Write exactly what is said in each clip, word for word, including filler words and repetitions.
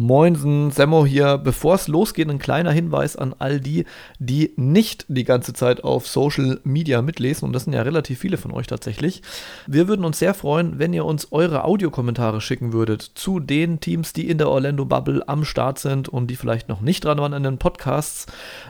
Moinsen, Semmo hier. Bevor es losgeht, ein kleiner Hinweis an all die, die nicht die ganze Zeit auf Social Media mitlesen. Und das sind ja relativ viele von euch tatsächlich. Wir würden uns sehr freuen, wenn ihr uns eure Audiokommentare schicken würdet zu den Teams, die in der Orlando Bubble am Start sind und die vielleicht noch nicht dran waren an den Podcasts.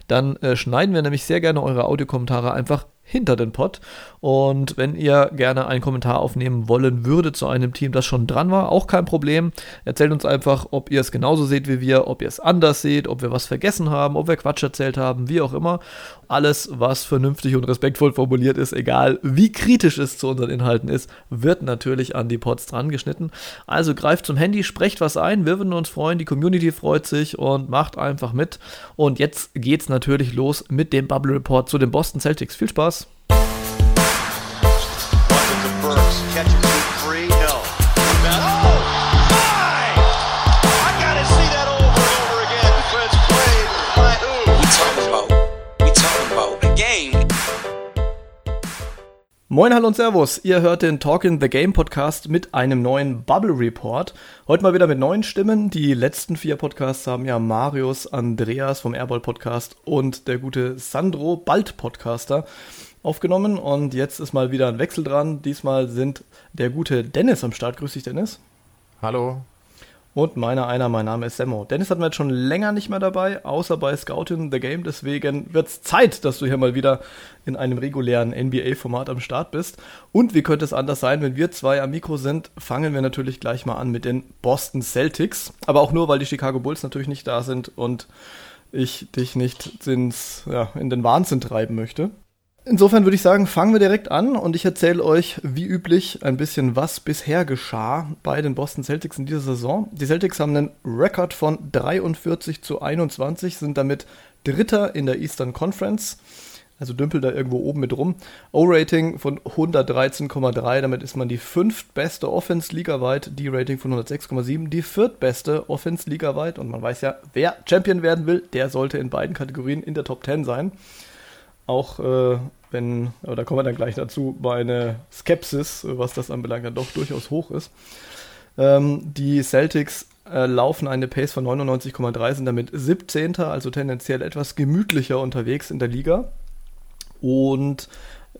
Dann äh, schneiden wir nämlich sehr gerne eure Audiokommentare einfach hinter den Pod. Und wenn ihr gerne einen Kommentar aufnehmen wollen würdet zu einem Team, das schon dran war, auch kein Problem. Erzählt uns einfach, ob ihr es genauso seht wie wir, ob ihr es anders seht, ob wir was vergessen haben, ob wir Quatsch erzählt haben, wie auch immer. Alles, was vernünftig und respektvoll formuliert ist, egal wie kritisch es zu unseren Inhalten ist, wird natürlich an die Pods dran geschnitten. Also greift zum Handy, sprecht was ein, wir würden uns freuen, die Community freut sich und macht einfach mit. Und jetzt geht's natürlich los mit dem Bubble Report zu den Boston Celtics. Viel Spaß! Moin, hallo und servus, ihr hört den Talk in the Game Podcast mit einem neuen Bubble Report. Heute mal wieder mit neuen Stimmen. Die letzten vier Podcasts haben ja Marius, Andreas vom Airball Podcast und der gute Sandro, bald Podcaster, aufgenommen und jetzt ist mal wieder ein Wechsel dran. Diesmal sind der gute Dennis am Start. Grüß dich, Dennis. Hallo. Und meiner einer, mein Name ist Semmo. Dennis hatten wir jetzt schon länger nicht mehr dabei, außer bei Scouting the Game. Deswegen wird es Zeit, dass du hier mal wieder in einem regulären N B A-Format am Start bist. Und wie könnte es anders sein, wenn wir zwei am Mikro sind, fangen wir natürlich gleich mal an mit den Boston Celtics. Aber auch nur, weil die Chicago Bulls natürlich nicht da sind und ich dich nicht ins, ja, in den Wahnsinn treiben möchte. Insofern würde ich sagen, fangen wir direkt an und ich erzähle euch, wie üblich, ein bisschen, was bisher geschah bei den Boston Celtics in dieser Saison. Die Celtics haben einen Rekord von dreiundvierzig zu einundzwanzig, sind damit Dritter in der Eastern Conference, also dümpelt da irgendwo oben mit rum. O-Rating von hundertdreizehn Komma drei, damit ist man die fünftbeste Offense ligaweit, die Rating von hundertsechs Komma sieben, die viertbeste Offense ligaweit und man weiß ja, wer Champion werden will, der sollte in beiden Kategorien in der Top zehn sein. Auch äh, wenn, aber da kommen wir dann gleich dazu, meine Skepsis, was das anbelangt, dann doch durchaus hoch ist. Ähm, die Celtics äh, laufen eine Pace von neunundneunzig Komma drei, sind damit siebzehnter, also tendenziell etwas gemütlicher unterwegs in der Liga. Und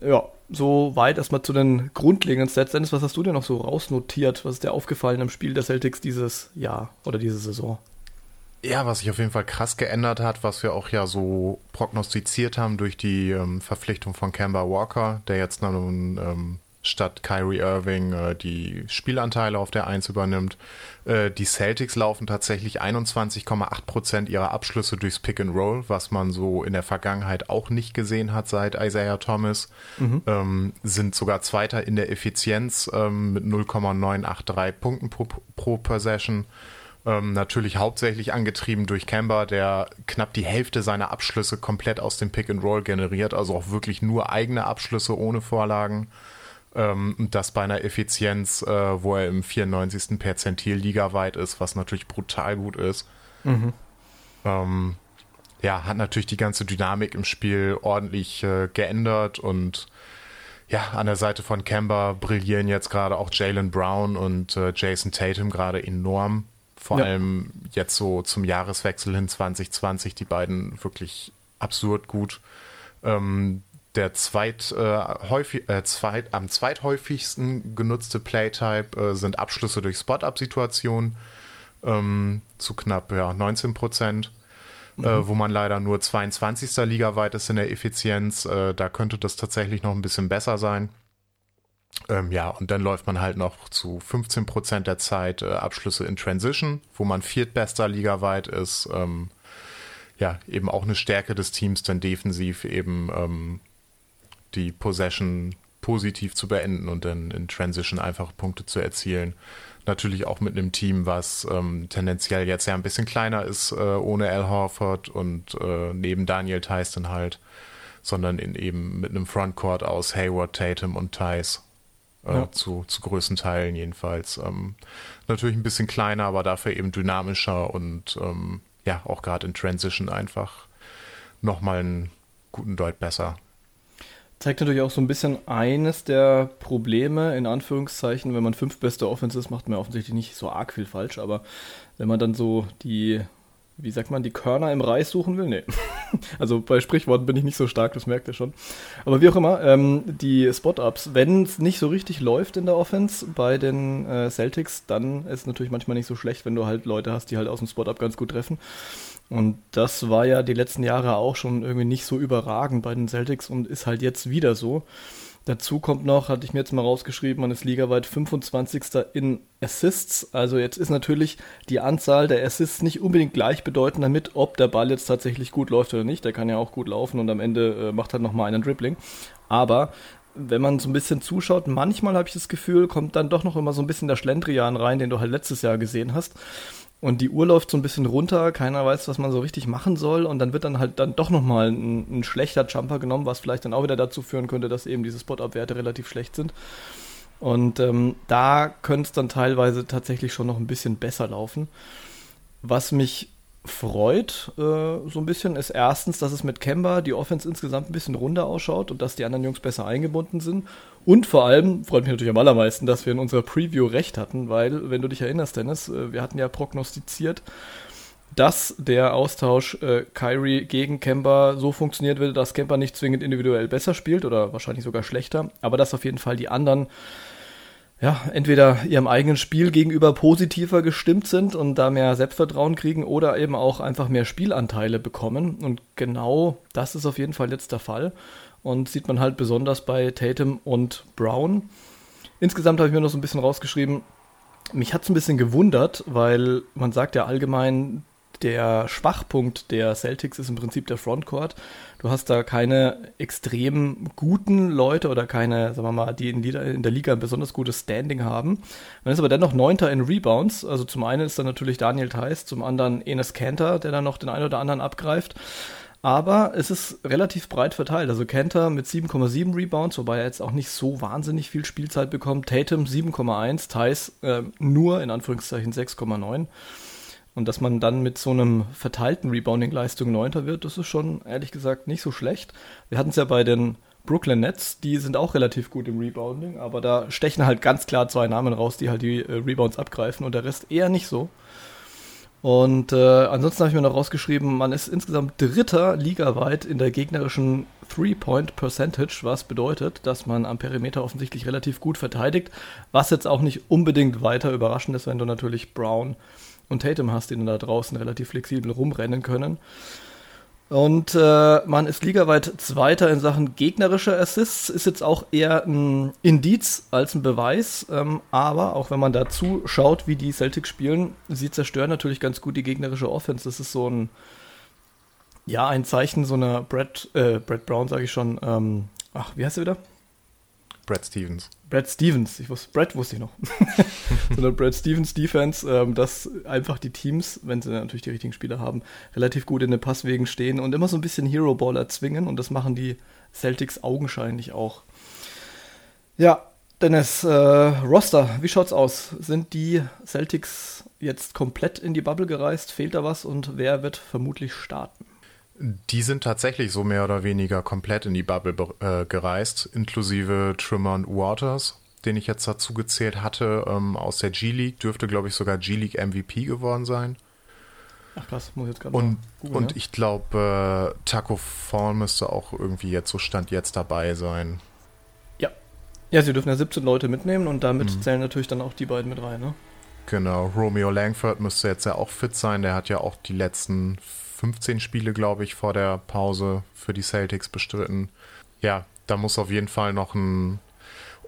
ja, soweit erstmal zu den grundlegenden Stats. Dennis, was hast du denn noch so rausnotiert? Was ist dir aufgefallen am Spiel der Celtics dieses Jahr oder diese Saison? Ja, was sich auf jeden Fall krass geändert hat, was wir auch ja so prognostiziert haben durch die ähm, Verpflichtung von Kemba Walker, der jetzt nun ähm, statt Kyrie Irving äh, die Spielanteile auf der eins übernimmt. Äh, die Celtics laufen tatsächlich einundzwanzig Komma acht Prozent ihrer Abschlüsse durchs Pick and Roll, was man so in der Vergangenheit auch nicht gesehen hat seit Isaiah Thomas. Mhm. Ähm, sind sogar Zweiter in der Effizienz ähm, mit null Komma neun acht drei Punkten pro, pro Possession. Ähm, natürlich hauptsächlich angetrieben durch Kemba, der knapp die Hälfte seiner Abschlüsse komplett aus dem Pick and Roll generiert, also auch wirklich nur eigene Abschlüsse ohne Vorlagen. Ähm, und das bei einer Effizienz, äh, wo er im vierundneunzigsten Perzentil ligaweit ist, was natürlich brutal gut ist. Mhm. Ähm, ja, hat natürlich die ganze Dynamik im Spiel ordentlich äh, geändert und ja, an der Seite von Kemba brillieren jetzt gerade auch Jaylen Brown und äh, Jason Tatum gerade enorm. Vor ja. allem jetzt so zum Jahreswechsel hin zwanzig zwanzig, die beiden wirklich absurd gut. Ähm, der zweit, äh, häufig, äh, zweit, am zweithäufigsten genutzte Playtype äh, sind Abschlüsse durch Spot-Up-Situationen ähm, zu knapp ja, neunzehn Prozent, mhm. äh, wo man leider nur zweiundzwanzigster ligaweit ist in der Effizienz. Äh, da könnte das tatsächlich noch ein bisschen besser sein. Ähm, ja, und dann läuft man halt noch zu fünfzehn Prozent der Zeit äh, Abschlüsse in Transition, wo man viertbester ligaweit ist. Ähm, ja, eben auch eine Stärke des Teams, dann defensiv eben ähm, die Possession positiv zu beenden und dann in Transition einfach Punkte zu erzielen. Natürlich auch mit einem Team, was ähm, tendenziell jetzt ja ein bisschen kleiner ist, äh, ohne Al Horford und äh, neben Daniel Theis dann halt, sondern in, eben mit einem Frontcourt aus Hayward, Tatum und Theis. Ja. Zu, zu größten Teilen jedenfalls. Ähm, natürlich ein bisschen kleiner, aber dafür eben dynamischer und ähm, ja, auch gerade in Transition einfach nochmal einen guten Deut besser. Zeigt natürlich auch so ein bisschen eines der Probleme, in Anführungszeichen, wenn man fünf beste Offenses macht, man offensichtlich nicht so arg viel falsch, aber wenn man dann so die, wie sagt man, die Körner im Reis suchen will, nee. Also bei Sprichworten bin ich nicht so stark, das merkt ihr schon. Aber wie auch immer, ähm, die Spot-Ups, wenn es nicht so richtig läuft in der Offense bei den äh, Celtics, dann ist es natürlich manchmal nicht so schlecht, wenn du halt Leute hast, die halt aus dem Spot-Up ganz gut treffen. Und das war ja die letzten Jahre auch schon irgendwie nicht so überragend bei den Celtics und ist halt jetzt wieder so. Dazu kommt noch, hatte ich mir jetzt mal rausgeschrieben, man ist ligaweit fünfundzwanzigster in Assists. Also jetzt ist natürlich die Anzahl der Assists nicht unbedingt gleichbedeutend damit, ob der Ball jetzt tatsächlich gut läuft oder nicht. Der kann ja auch gut laufen und am Ende äh, macht halt nochmal einen Dribbling. Aber wenn man so ein bisschen zuschaut, manchmal habe ich das Gefühl, kommt dann doch noch immer so ein bisschen der Schlendrian rein, den du halt letztes Jahr gesehen hast. Und die Uhr läuft so ein bisschen runter, keiner weiß, was man so richtig machen soll und dann wird dann halt dann doch nochmal ein, ein schlechter Jumper genommen, was vielleicht dann auch wieder dazu führen könnte, dass eben diese Spot-Up-Werte relativ schlecht sind. Und ähm, da könnte es dann teilweise tatsächlich schon noch ein bisschen besser laufen. Was mich freut äh, so ein bisschen ist erstens, dass es mit Kemba die Offense insgesamt ein bisschen runder ausschaut und dass die anderen Jungs besser eingebunden sind. Und vor allem freut mich natürlich am allermeisten, dass wir in unserer Preview recht hatten, weil, wenn du dich erinnerst, Dennis, wir hatten ja prognostiziert, dass der Austausch äh, Kyrie gegen Kemba so funktioniert wird, dass Kemba nicht zwingend individuell besser spielt oder wahrscheinlich sogar schlechter, aber dass auf jeden Fall die anderen ja, entweder ihrem eigenen Spiel gegenüber positiver gestimmt sind und da mehr Selbstvertrauen kriegen oder eben auch einfach mehr Spielanteile bekommen. Und genau das ist auf jeden Fall jetzt der Fall. Und sieht man halt besonders bei Tatum und Brown. Insgesamt habe ich mir noch so ein bisschen rausgeschrieben, mich hat es ein bisschen gewundert, weil man sagt ja allgemein, der Schwachpunkt der Celtics ist im Prinzip der Frontcourt. Du hast da keine extrem guten Leute oder keine, sagen wir mal, die in, in der Liga ein besonders gutes Standing haben. Man ist aber dennoch Neunter in Rebounds. Also zum einen ist dann natürlich Daniel Theis, zum anderen Enes Kanter, der dann noch den einen oder anderen abgreift. Aber es ist relativ breit verteilt. Also Kanter mit sieben Komma sieben Rebounds, wobei er jetzt auch nicht so wahnsinnig viel Spielzeit bekommt. Tatum sieben Komma eins, Theis äh, nur in Anführungszeichen sechs Komma neun. Und dass man dann mit so einem verteilten Rebounding-Leistung Neunter wird, das ist schon, ehrlich gesagt, nicht so schlecht. Wir hatten es ja bei den Brooklyn Nets, die sind auch relativ gut im Rebounding, aber da stechen halt ganz klar zwei Namen raus, die halt die äh, Rebounds abgreifen und der Rest eher nicht so. Und äh, ansonsten habe ich mir noch rausgeschrieben, man ist insgesamt Dritter ligaweit in der gegnerischen Three-Point-Percentage, was bedeutet, dass man am Perimeter offensichtlich relativ gut verteidigt, was jetzt auch nicht unbedingt weiter überraschend ist, wenn du natürlich Brown und Tatum hast, die dann da draußen relativ flexibel rumrennen können. Und äh, man ist ligaweit Zweiter in Sachen gegnerischer Assists, ist jetzt auch eher ein Indiz als ein Beweis, ähm, aber auch wenn man dazu schaut, wie die Celtics spielen, sie zerstören natürlich ganz gut die gegnerische Offense. Das ist so ein, ja, ein Zeichen so einer Brad, äh, Brad Brown, sage ich schon, ähm, ach, wie heißt er wieder? Brad Stevens. Brad Stevens, ich wusste, Brad wusste ich noch. So eine Brad Stevens Defense, ähm, dass einfach die Teams, wenn sie natürlich die richtigen Spieler haben, relativ gut in den Passwegen stehen und immer so ein bisschen Hero Ball erzwingen und das machen die Celtics augenscheinlich auch. Ja, Dennis, äh, Roster, wie schaut's aus? Sind die Celtics jetzt komplett in die Bubble gereist? Fehlt da was und wer wird vermutlich starten? Die sind tatsächlich so mehr oder weniger komplett in die Bubble äh, gereist, inklusive Tremont Waters, den ich jetzt dazu gezählt hatte, ähm, aus der G-League, dürfte, glaube ich, sogar G-League M V P geworden sein. Ach krass, muss ich jetzt gerade mal gucken. Und ja, ich glaube, äh, Tacko Fall müsste auch irgendwie jetzt so Stand jetzt dabei sein. Ja, ja, sie dürfen ja siebzehn Leute mitnehmen und damit mhm. zählen natürlich dann auch die beiden mit rein, ne? Genau, Romeo Langford müsste jetzt ja auch fit sein, der hat ja auch die letzten fünfzehn Spiele, glaube ich, vor der Pause für die Celtics bestritten. Ja, da muss auf jeden Fall noch ein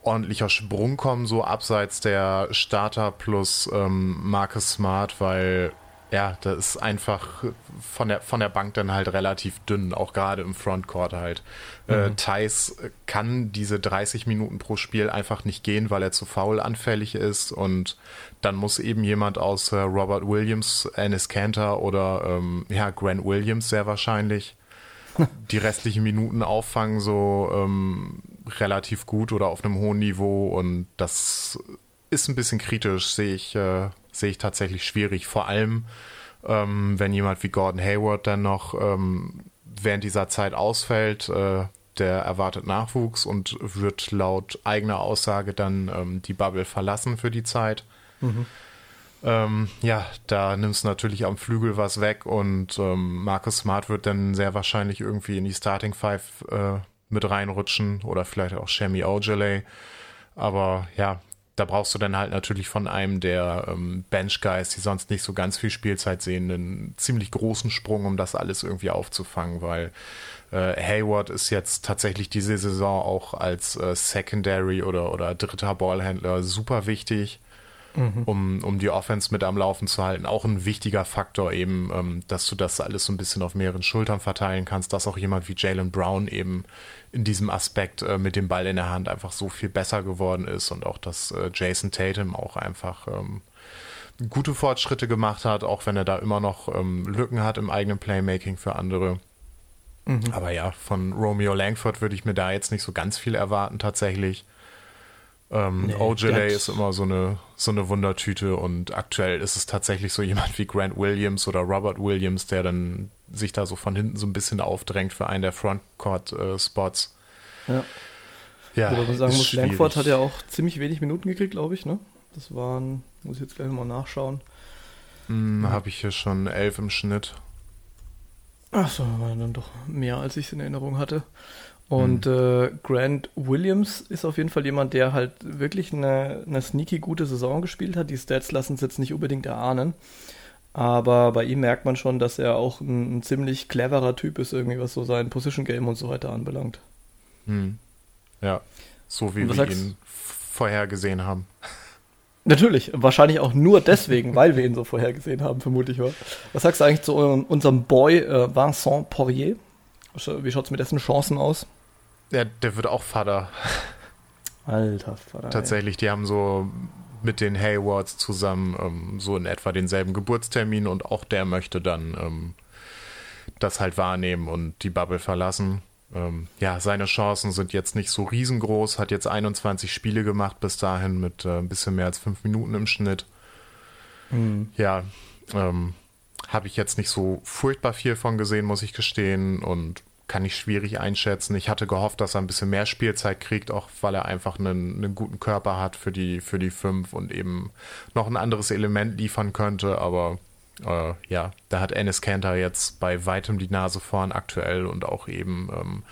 ordentlicher Sprung kommen, so abseits der Starter plus ähm, Marcus Smart, weil ja, das ist einfach von der, von der Bank dann halt relativ dünn, auch gerade im Frontcourt halt. Mhm. Äh, Theis kann diese dreißig Minuten pro Spiel einfach nicht gehen, weil er zu foul anfällig ist und dann muss eben jemand aus äh, Robert Williams, Enes Kanter oder ähm, ja, Grant Williams sehr wahrscheinlich die restlichen Minuten auffangen, so ähm, relativ gut oder auf einem hohen Niveau und das ist ein bisschen kritisch, sehe ich, äh, sehe ich tatsächlich schwierig. Vor allem, ähm, wenn jemand wie Gordon Hayward dann noch ähm, während dieser Zeit ausfällt, äh, der erwartet Nachwuchs und wird laut eigener Aussage dann ähm, die Bubble verlassen für die Zeit. Mhm. Ähm, ja, da nimmst du natürlich am Flügel was weg und ähm, Marcus Smart wird dann sehr wahrscheinlich irgendwie in die Starting Five äh, mit reinrutschen oder vielleicht auch Semi Ojeleye. Aber ja, da brauchst du dann halt natürlich von einem der ähm, Bench-Guys, die sonst nicht so ganz viel Spielzeit sehen, einen ziemlich großen Sprung, um das alles irgendwie aufzufangen, weil äh, Hayward ist jetzt tatsächlich diese Saison auch als äh, Secondary oder, oder dritter Ballhändler super wichtig, mhm. um, um die Offense mit am Laufen zu halten. Auch ein wichtiger Faktor eben, ähm, dass du das alles so ein bisschen auf mehreren Schultern verteilen kannst, dass auch jemand wie Jaylen Brown eben in diesem Aspekt äh, mit dem Ball in der Hand einfach so viel besser geworden ist und auch, dass äh, Jason Tatum auch einfach ähm, gute Fortschritte gemacht hat, auch wenn er da immer noch ähm, Lücken hat im eigenen Playmaking für andere. Mhm. Aber ja, von Romeo Langford würde ich mir da jetzt nicht so ganz viel erwarten tatsächlich. Ähm, nee, Ojeleye ist immer so eine, so eine Wundertüte und aktuell ist es tatsächlich so jemand wie Grant Williams oder Robert Williams, der dann sich da so von hinten so ein bisschen aufdrängt für einen der Frontcourt-Spots. Ja. Ja, wobei man sagen muss, schwierig. Langford hat ja auch ziemlich wenig Minuten gekriegt, glaube ich, ne? Das waren, muss ich jetzt gleich mal nachschauen. Hm, ja. Habe ich hier schon elf im Schnitt. Ach so, war dann doch mehr, als ich es in Erinnerung hatte. Und äh, Grant Williams ist auf jeden Fall jemand, der halt wirklich eine, eine sneaky gute Saison gespielt hat. Die Stats lassen es jetzt nicht unbedingt erahnen, aber bei ihm merkt man schon, dass er auch ein, ein ziemlich cleverer Typ ist, irgendwie was so sein Position-Game und so weiter anbelangt. Hm. Ja, so wie wir sagst, ihn vorher gesehen haben. Natürlich, wahrscheinlich auch nur deswegen, weil wir ihn so vorher gesehen haben, vermute ich. Oder? Was sagst du eigentlich zu eurem, unserem Boy äh, Vincent Poirier? Wie schaut es mit dessen Chancen aus? Ja, der wird auch Vater. Alter Vater. Tatsächlich, die haben so mit den Haywards zusammen ähm, so in etwa denselben Geburtstermin und auch der möchte dann ähm, das halt wahrnehmen und die Bubble verlassen. Ähm, ja, seine Chancen sind jetzt nicht so riesengroß, hat jetzt einundzwanzig Spiele gemacht bis dahin mit äh, ein bisschen mehr als fünf Minuten im Schnitt. Mhm. Ja, ähm, habe ich jetzt nicht so furchtbar viel von gesehen, muss ich gestehen, und kann ich schwierig einschätzen. Ich hatte gehofft, dass er ein bisschen mehr Spielzeit kriegt, auch weil er einfach einen, einen guten Körper hat für die für die fünf und eben noch ein anderes Element liefern könnte. Aber äh, ja, da hat Enes Kanter jetzt bei weitem die Nase vorn aktuell und auch eben ähm,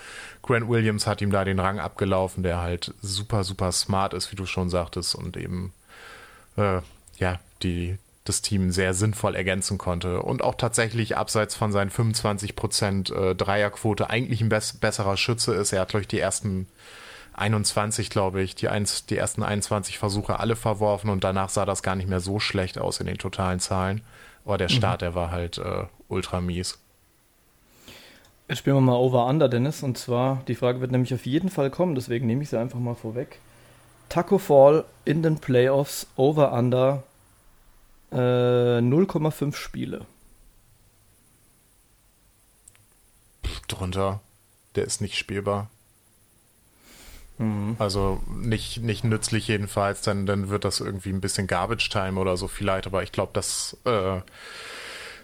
Grant Williams hat ihm da den Rang abgelaufen, der halt super, super smart ist, wie du schon sagtest, und eben äh, ja, die das Team sehr sinnvoll ergänzen konnte und auch tatsächlich abseits von seinen fünfundzwanzig Prozent Dreierquote eigentlich ein bess- besserer Schütze ist. Er hat, glaube ich, die ersten einundzwanzig, glaube ich, die, eins, die ersten einundzwanzig Versuche alle verworfen und danach sah das gar nicht mehr so schlecht aus in den totalen Zahlen. Aber der Start, mhm. der war halt äh, ultra mies. Jetzt spielen wir mal Over-Under, Dennis. Und zwar, die Frage wird nämlich auf jeden Fall kommen, deswegen nehme ich sie einfach mal vorweg. Tacko Fall in den Playoffs, Over-Under null Komma fünf Spiele. Drunter. Der ist nicht spielbar. Mhm. Also nicht, nicht nützlich jedenfalls, denn dann wird das irgendwie ein bisschen Garbage-Time oder so vielleicht, aber ich glaube, dass äh,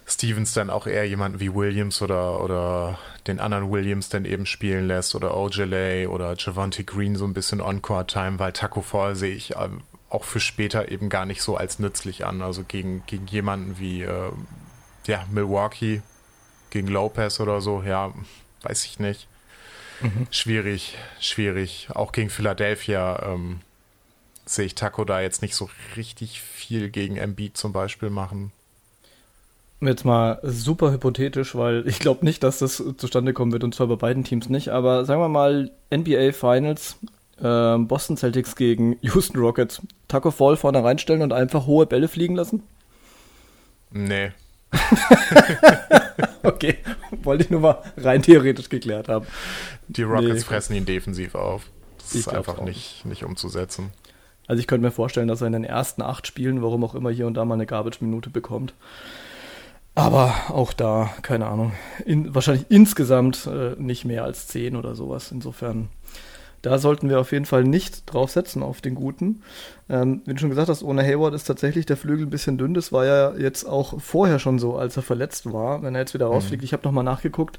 Stevens dann auch eher jemanden wie Williams oder, oder den anderen Williams dann eben spielen lässt oder Ojeleye oder Javonte Green so ein bisschen On-Court-Time, weil Tacko Fall sehe ich ähm, auch für später eben gar nicht so als nützlich an. Also gegen, gegen jemanden wie äh, ja, Milwaukee, gegen Lopez oder so, ja, weiß ich nicht. Mhm. Schwierig, schwierig. Auch gegen Philadelphia ähm, sehe ich Tacko da jetzt nicht so richtig viel gegen Embiid zum Beispiel machen. Jetzt mal super hypothetisch, weil ich glaube nicht, dass das zustande kommen wird, und zwar bei beiden Teams nicht, aber sagen wir mal N B A Finals, Boston Celtics gegen Houston Rockets. Tacko Fall vorne reinstellen und einfach hohe Bälle fliegen lassen? Nee. Okay, wollte ich nur mal rein theoretisch geklärt haben. Die Rockets nee. fressen ihn defensiv auf. Das ich ist einfach nicht, nicht umzusetzen. Also ich könnte mir vorstellen, dass er in den ersten acht Spielen, warum auch immer, hier und da mal eine Garbage-Minute bekommt. Aber auch da, keine Ahnung, in, wahrscheinlich insgesamt äh, nicht mehr als zehn oder sowas. Insofern da sollten wir auf jeden Fall nicht drauf setzen auf den Guten. Ähm, wie du schon gesagt hast, ohne Hayward ist tatsächlich der Flügel ein bisschen dünn. Das war ja jetzt auch vorher schon so, als er verletzt war, wenn er jetzt wieder rausfliegt. Mhm. Ich habe nochmal nachgeguckt.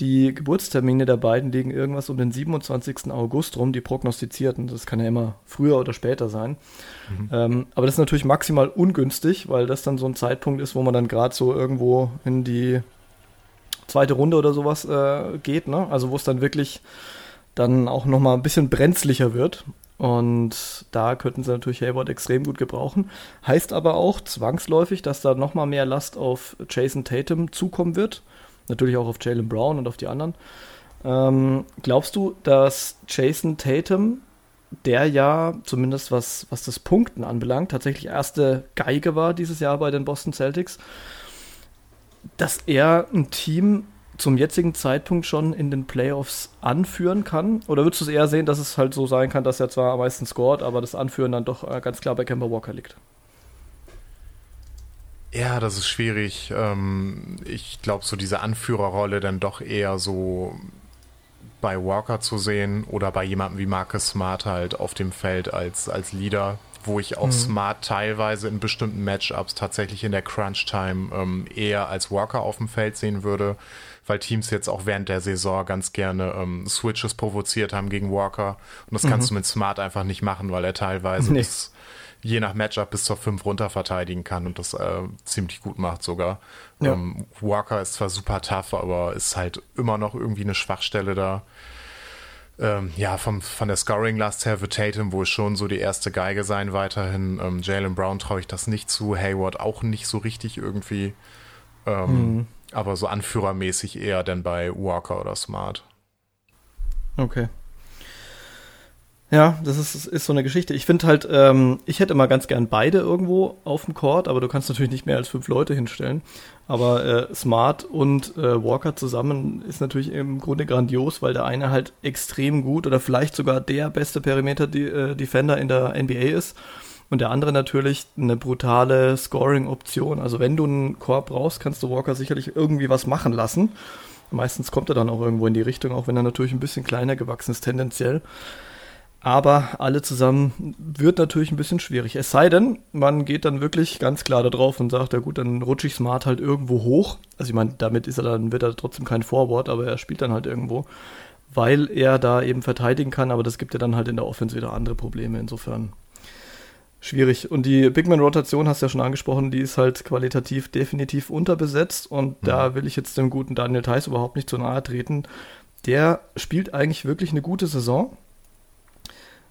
Die Geburtstermine der beiden liegen irgendwas um den siebenundzwanzigsten August rum, die prognostizierten. Das kann ja immer früher oder später sein. Mhm. Ähm, aber das ist natürlich maximal ungünstig, weil das dann so ein Zeitpunkt ist, wo man dann gerade so irgendwo in die zweite Runde oder sowas äh, geht, ne? Also wo es dann wirklich dann auch nochmal ein bisschen brenzlicher wird. Und da könnten sie natürlich Hayward extrem gut gebrauchen. Heißt aber auch zwangsläufig, dass da nochmal mehr Last auf Jason Tatum zukommen wird. Natürlich auch auf Jaylen Brown und auf die anderen. Ähm, glaubst du, dass Jason Tatum, der ja zumindest was, was das Punkten anbelangt, tatsächlich erste Geige war dieses Jahr bei den Boston Celtics, dass er ein Team zum jetzigen Zeitpunkt schon in den Playoffs anführen kann? Oder würdest du es eher sehen, dass es halt so sein kann, dass er zwar am meisten scored, aber das Anführen dann doch ganz klar bei Kemba Walker liegt? Ja, das ist schwierig. Ich glaube, so diese Anführerrolle dann doch eher so bei Walker zu sehen oder bei jemandem wie Marcus Smart halt auf dem Feld als, als Leader, wo ich auch mhm. Smart teilweise in bestimmten Matchups tatsächlich in der Crunch-Time eher als Walker auf dem Feld sehen würde, weil Teams jetzt auch während der Saison ganz gerne ähm, Switches provoziert haben gegen Walker. Und das kannst mhm. du mit Smart einfach nicht machen, weil er teilweise nee. bis, je nach Matchup bis zur fünf runter verteidigen kann und das äh, ziemlich gut macht sogar. Ja. Ähm, Walker ist zwar super tough, aber ist halt immer noch irgendwie eine Schwachstelle da. Ähm, ja, vom, von der Scoring-Last her wird Tatum wohl schon so die erste Geige sein weiterhin. Ähm, Jaylen Brown traue ich das nicht zu, Hayward auch nicht so richtig irgendwie. Ähm, mhm. Aber so anführermäßig eher denn bei Walker oder Smart. Okay. Ja, das ist, ist so eine Geschichte. Ich finde halt, ähm, ich hätte immer ganz gern beide irgendwo auf dem Court, aber du kannst natürlich nicht mehr als fünf Leute hinstellen. Aber äh, Smart und äh, Walker zusammen ist natürlich im Grunde grandios, weil der eine halt extrem gut oder vielleicht sogar der beste Perimeter-Defender in der N B A ist. Und der andere natürlich eine brutale Scoring-Option. Also wenn du einen Korb brauchst, kannst du Walker sicherlich irgendwie was machen lassen. Meistens kommt er dann auch irgendwo in die Richtung, auch wenn er natürlich ein bisschen kleiner gewachsen ist, tendenziell. Aber alle zusammen wird natürlich ein bisschen schwierig. Es sei denn, man geht dann wirklich ganz klar da drauf und sagt, ja gut, dann rutsche ich Smart halt irgendwo hoch. Also ich meine, damit ist er dann, wird er trotzdem kein Forward, aber er spielt dann halt irgendwo, weil er da eben verteidigen kann. Aber das gibt ja dann halt in der Offense wieder andere Probleme insofern. Schwierig. Und die Big-Man-Rotation, hast du ja schon angesprochen, die ist halt qualitativ definitiv unterbesetzt. Und mhm. da will ich jetzt dem guten Daniel Theis überhaupt nicht zu nahe treten. Der spielt eigentlich wirklich eine gute Saison.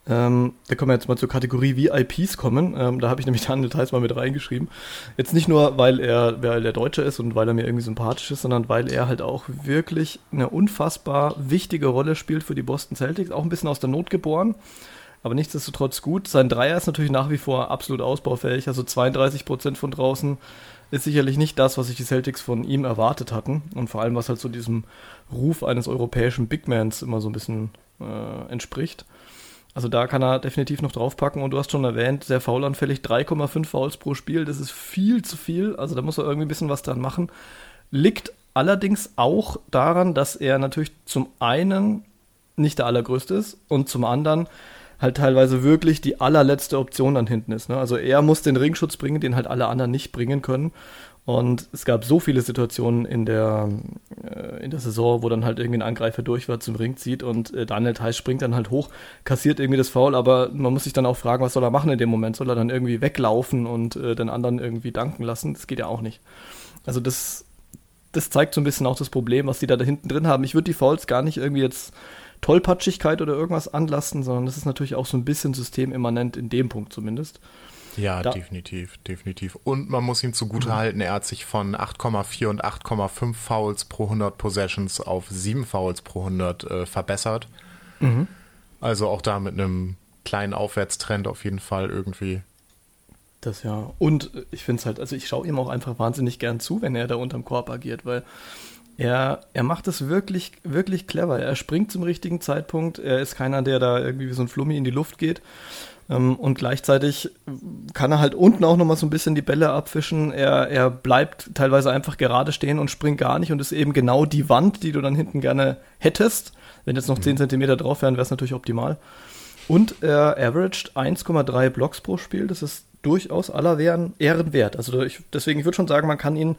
Ähm, da können wir jetzt mal zur Kategorie V I Ps kommen. Ähm, da habe ich nämlich Daniel Theis mal mit reingeschrieben. Jetzt nicht nur, weil er, weil er Deutscher ist und weil er mir irgendwie sympathisch ist, sondern weil er halt auch wirklich eine unfassbar wichtige Rolle spielt für die Boston Celtics. Auch ein bisschen aus der Not geboren. Aber nichtsdestotrotz gut. Sein Dreier ist natürlich nach wie vor absolut ausbaufähig. Also zweiunddreißig Prozent von draußen ist sicherlich nicht das, was sich die Celtics von ihm erwartet hatten. Und vor allem, was halt so diesem Ruf eines europäischen Bigmans immer so ein bisschen äh, entspricht. Also da kann er definitiv noch draufpacken. Und du hast schon erwähnt, sehr faulanfällig, drei Komma fünf Fouls pro Spiel. Das ist viel zu viel. Also da muss er irgendwie ein bisschen was dran machen. Liegt allerdings auch daran, dass er natürlich zum einen nicht der Allergrößte ist und zum anderen halt teilweise wirklich die allerletzte Option dann hinten ist. Ne? Also er muss den Ringschutz bringen, den halt alle anderen nicht bringen können. Und es gab so viele Situationen in der, äh, in der Saison, wo dann halt irgendwie ein Angreifer durch war, zum Ring zieht und äh, Daniel Theis springt dann halt hoch, kassiert irgendwie das Foul, aber man muss sich dann auch fragen, was soll er machen in dem Moment? Soll er dann irgendwie weglaufen und äh, den anderen irgendwie danken lassen? Das geht ja auch nicht. Also das, das zeigt so ein bisschen auch das Problem, was die da, da hinten drin haben. Ich würde die Fouls gar nicht irgendwie jetzt Tollpatschigkeit oder irgendwas anlassen, sondern das ist natürlich auch so ein bisschen systemimmanent, in dem Punkt zumindest. Ja, da. definitiv, definitiv. Und man muss ihm zugute mhm. halten, er hat sich von acht Komma vier und acht Komma fünf Fouls pro hundert Possessions auf sieben Fouls pro hundert äh, verbessert. Mhm. Also auch da mit einem kleinen Aufwärtstrend auf jeden Fall irgendwie. Das ja. Und ich finde es halt, also ich schaue ihm auch einfach wahnsinnig gern zu, wenn er da unterm Korb agiert, weil Er, er macht es wirklich, wirklich clever. Er springt zum richtigen Zeitpunkt. Er ist keiner, der da irgendwie wie so ein Flummi in die Luft geht. Und gleichzeitig kann er halt unten auch nochmal so ein bisschen die Bälle abfischen. Er, er bleibt teilweise einfach gerade stehen und springt gar nicht und ist eben genau die Wand, die du dann hinten gerne hättest. Wenn jetzt noch mhm. zehn Zentimeter drauf wären, wäre es natürlich optimal. Und er averaged eins Komma drei Blocks pro Spiel. Das ist durchaus aller Ehren wert. Also ich, deswegen, ich würde schon sagen, man kann ihn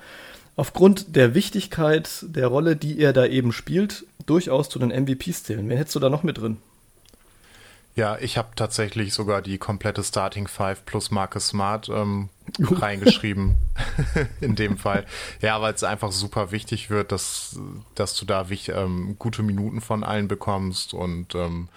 aufgrund der Wichtigkeit der Rolle, die er da eben spielt, durchaus zu den M V Ps zählen. Wen hättest du da noch mit drin? Ja, ich habe tatsächlich sogar die komplette Starting Five plus Marcus Smart ähm, reingeschrieben in dem Fall. Ja, weil es einfach super wichtig wird, dass, dass du da ähm, gute Minuten von allen bekommst. Und ähm,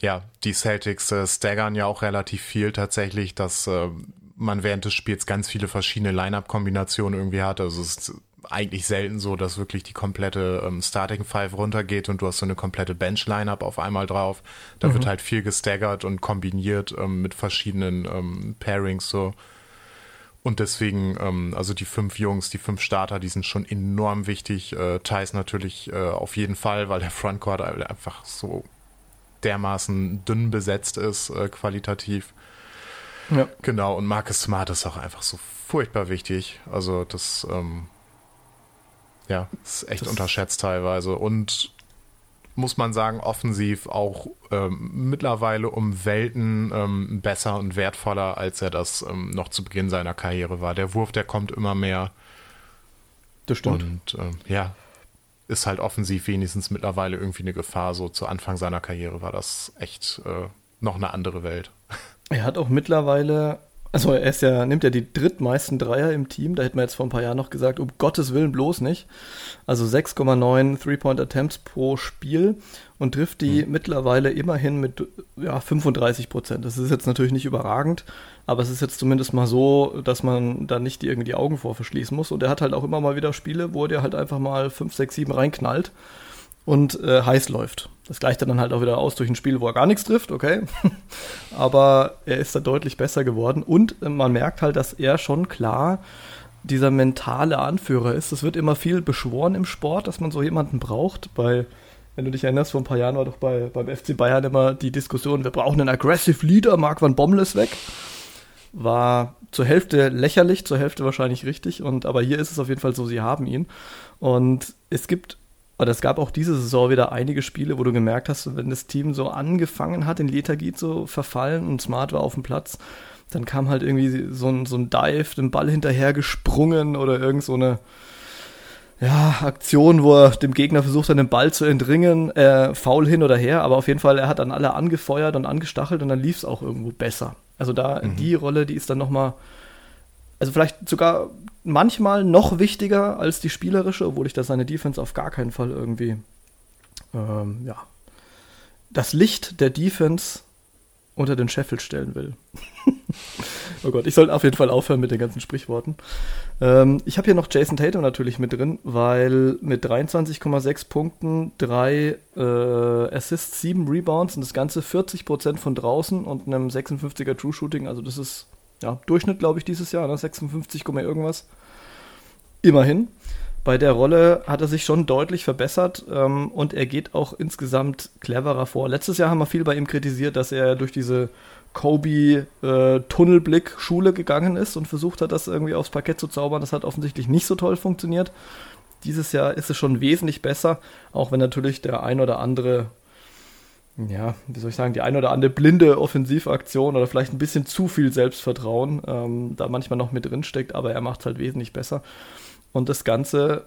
ja, die Celtics äh, staggern ja auch relativ viel tatsächlich, dass äh, man während des Spiels ganz viele verschiedene Line-Up-Kombinationen irgendwie hat. Also es ist eigentlich selten so, dass wirklich die komplette ähm, Starting Five runtergeht und du hast so eine komplette Bench-Lineup auf einmal drauf. Da mhm. wird halt viel gestaggert und kombiniert ähm, mit verschiedenen ähm, Pairings so. Und deswegen, ähm, also die fünf Jungs, die fünf Starter, die sind schon enorm wichtig. Äh, Theis natürlich äh, auf jeden Fall, weil der Frontcourt einfach so dermaßen dünn besetzt ist, äh, qualitativ. Ja. Genau, und Marcus Smart ist auch einfach so furchtbar wichtig. Also das ähm, ja, ist echt das unterschätzt teilweise. Und muss man sagen, offensiv auch ähm, mittlerweile um Welten ähm, besser und wertvoller, als er das ähm, noch zu Beginn seiner Karriere war. Der Wurf, der kommt immer mehr. Das stimmt. Und ähm, ja, ist halt offensiv wenigstens mittlerweile irgendwie eine Gefahr. So zu Anfang seiner Karriere war das echt äh, noch eine andere Welt. Er hat auch mittlerweile, also er ist ja, nimmt ja die drittmeisten Dreier im Team, da hätten wir jetzt vor ein paar Jahren noch gesagt, um Gottes Willen bloß nicht. Also sechs Komma neun Three-Point-Attempts pro Spiel und trifft die hm. mittlerweile immerhin mit ja, fünfunddreißig Prozent. Das ist jetzt natürlich nicht überragend, aber es ist jetzt zumindest mal so, dass man da nicht die, irgendwie die Augen vor verschließen muss. Und er hat halt auch immer mal wieder Spiele, wo er halt einfach mal fünf, sechs, sieben reinknallt und äh, heiß läuft. Das gleicht er dann halt auch wieder aus durch ein Spiel, wo er gar nichts trifft, okay. Aber er ist da deutlich besser geworden. Und man merkt halt, dass er schon klar dieser mentale Anführer ist. Es wird immer viel beschworen im Sport, dass man so jemanden braucht. Bei, wenn du dich erinnerst, vor ein paar Jahren war doch bei, beim F C Bayern immer die Diskussion, wir brauchen einen aggressive Leader, Marc van Bommel ist weg. War zur Hälfte lächerlich, zur Hälfte wahrscheinlich richtig. Und, aber hier ist es auf jeden Fall so, sie haben ihn. Und es gibt... Aber es gab auch diese Saison wieder einige Spiele, wo du gemerkt hast, wenn das Team so angefangen hat, in Lethargie zu verfallen und Smart war auf dem Platz, dann kam halt irgendwie so ein, so ein Dive, den Ball hinterher gesprungen oder irgend so eine ja, Aktion, wo er dem Gegner versucht hat, den Ball zu entringen, äh, faul hin oder her, aber auf jeden Fall, er hat dann alle angefeuert und angestachelt und dann lief es auch irgendwo besser. Also da mhm. die Rolle, die ist dann nochmal, also vielleicht sogar manchmal noch wichtiger als die spielerische, obwohl ich da seine Defense auf gar keinen Fall irgendwie, ähm, ja, das Licht der Defense unter den Scheffel stellen will. Oh Gott, ich sollte auf jeden Fall aufhören mit den ganzen Sprichworten. Ähm, ich habe hier noch Jason Tatum natürlich mit drin, weil mit dreiundzwanzig Komma sechs Punkten, drei äh, Assists, sieben Rebounds und das Ganze vierzig Prozent von draußen und einem sechsundfünfziger True Shooting, also das ist ja, Durchschnitt, glaube ich, dieses Jahr, ne? sechsundfünfzig, irgendwas. Immerhin. Bei der Rolle hat er sich schon deutlich verbessert ähm, und er geht auch insgesamt cleverer vor. Letztes Jahr haben wir viel bei ihm kritisiert, dass er durch diese Kobe-Tunnelblick-Schule äh, gegangen ist und versucht hat, das irgendwie aufs Parkett zu zaubern. Das hat offensichtlich nicht so toll funktioniert. Dieses Jahr ist es schon wesentlich besser, auch wenn natürlich der ein oder andere... ja, wie soll ich sagen, die ein oder andere blinde Offensivaktion oder vielleicht ein bisschen zu viel Selbstvertrauen ähm, da manchmal noch mit drin steckt, aber er macht es halt wesentlich besser. Und das Ganze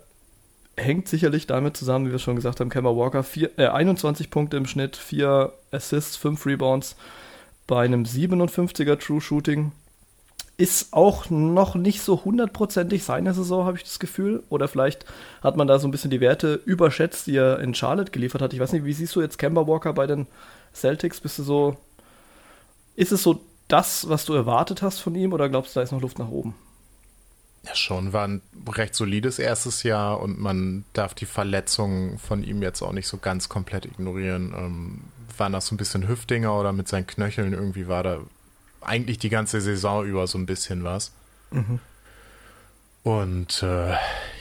hängt sicherlich damit zusammen, wie wir schon gesagt haben, Kemba Walker, vier, äh, einundzwanzig Punkte im Schnitt, vier Assists, fünf Rebounds bei einem siebenundfünfziger True Shooting. Ist auch noch nicht so hundertprozentig seine Saison, habe ich das Gefühl. Oder vielleicht hat man da so ein bisschen die Werte überschätzt, die er in Charlotte geliefert hat. Ich weiß nicht, wie siehst du jetzt Kemba Walker bei den Celtics? Bist du so, ist es so das, was du erwartet hast von ihm? Oder glaubst du, da ist noch Luft nach oben? Ja, schon. War ein recht solides erstes Jahr. Und man darf die Verletzungen von ihm jetzt auch nicht so ganz komplett ignorieren. Ähm, waren das so ein bisschen Hüftdinger oder mit seinen Knöcheln irgendwie war da... eigentlich die ganze Saison über so ein bisschen was. Mhm. Und äh,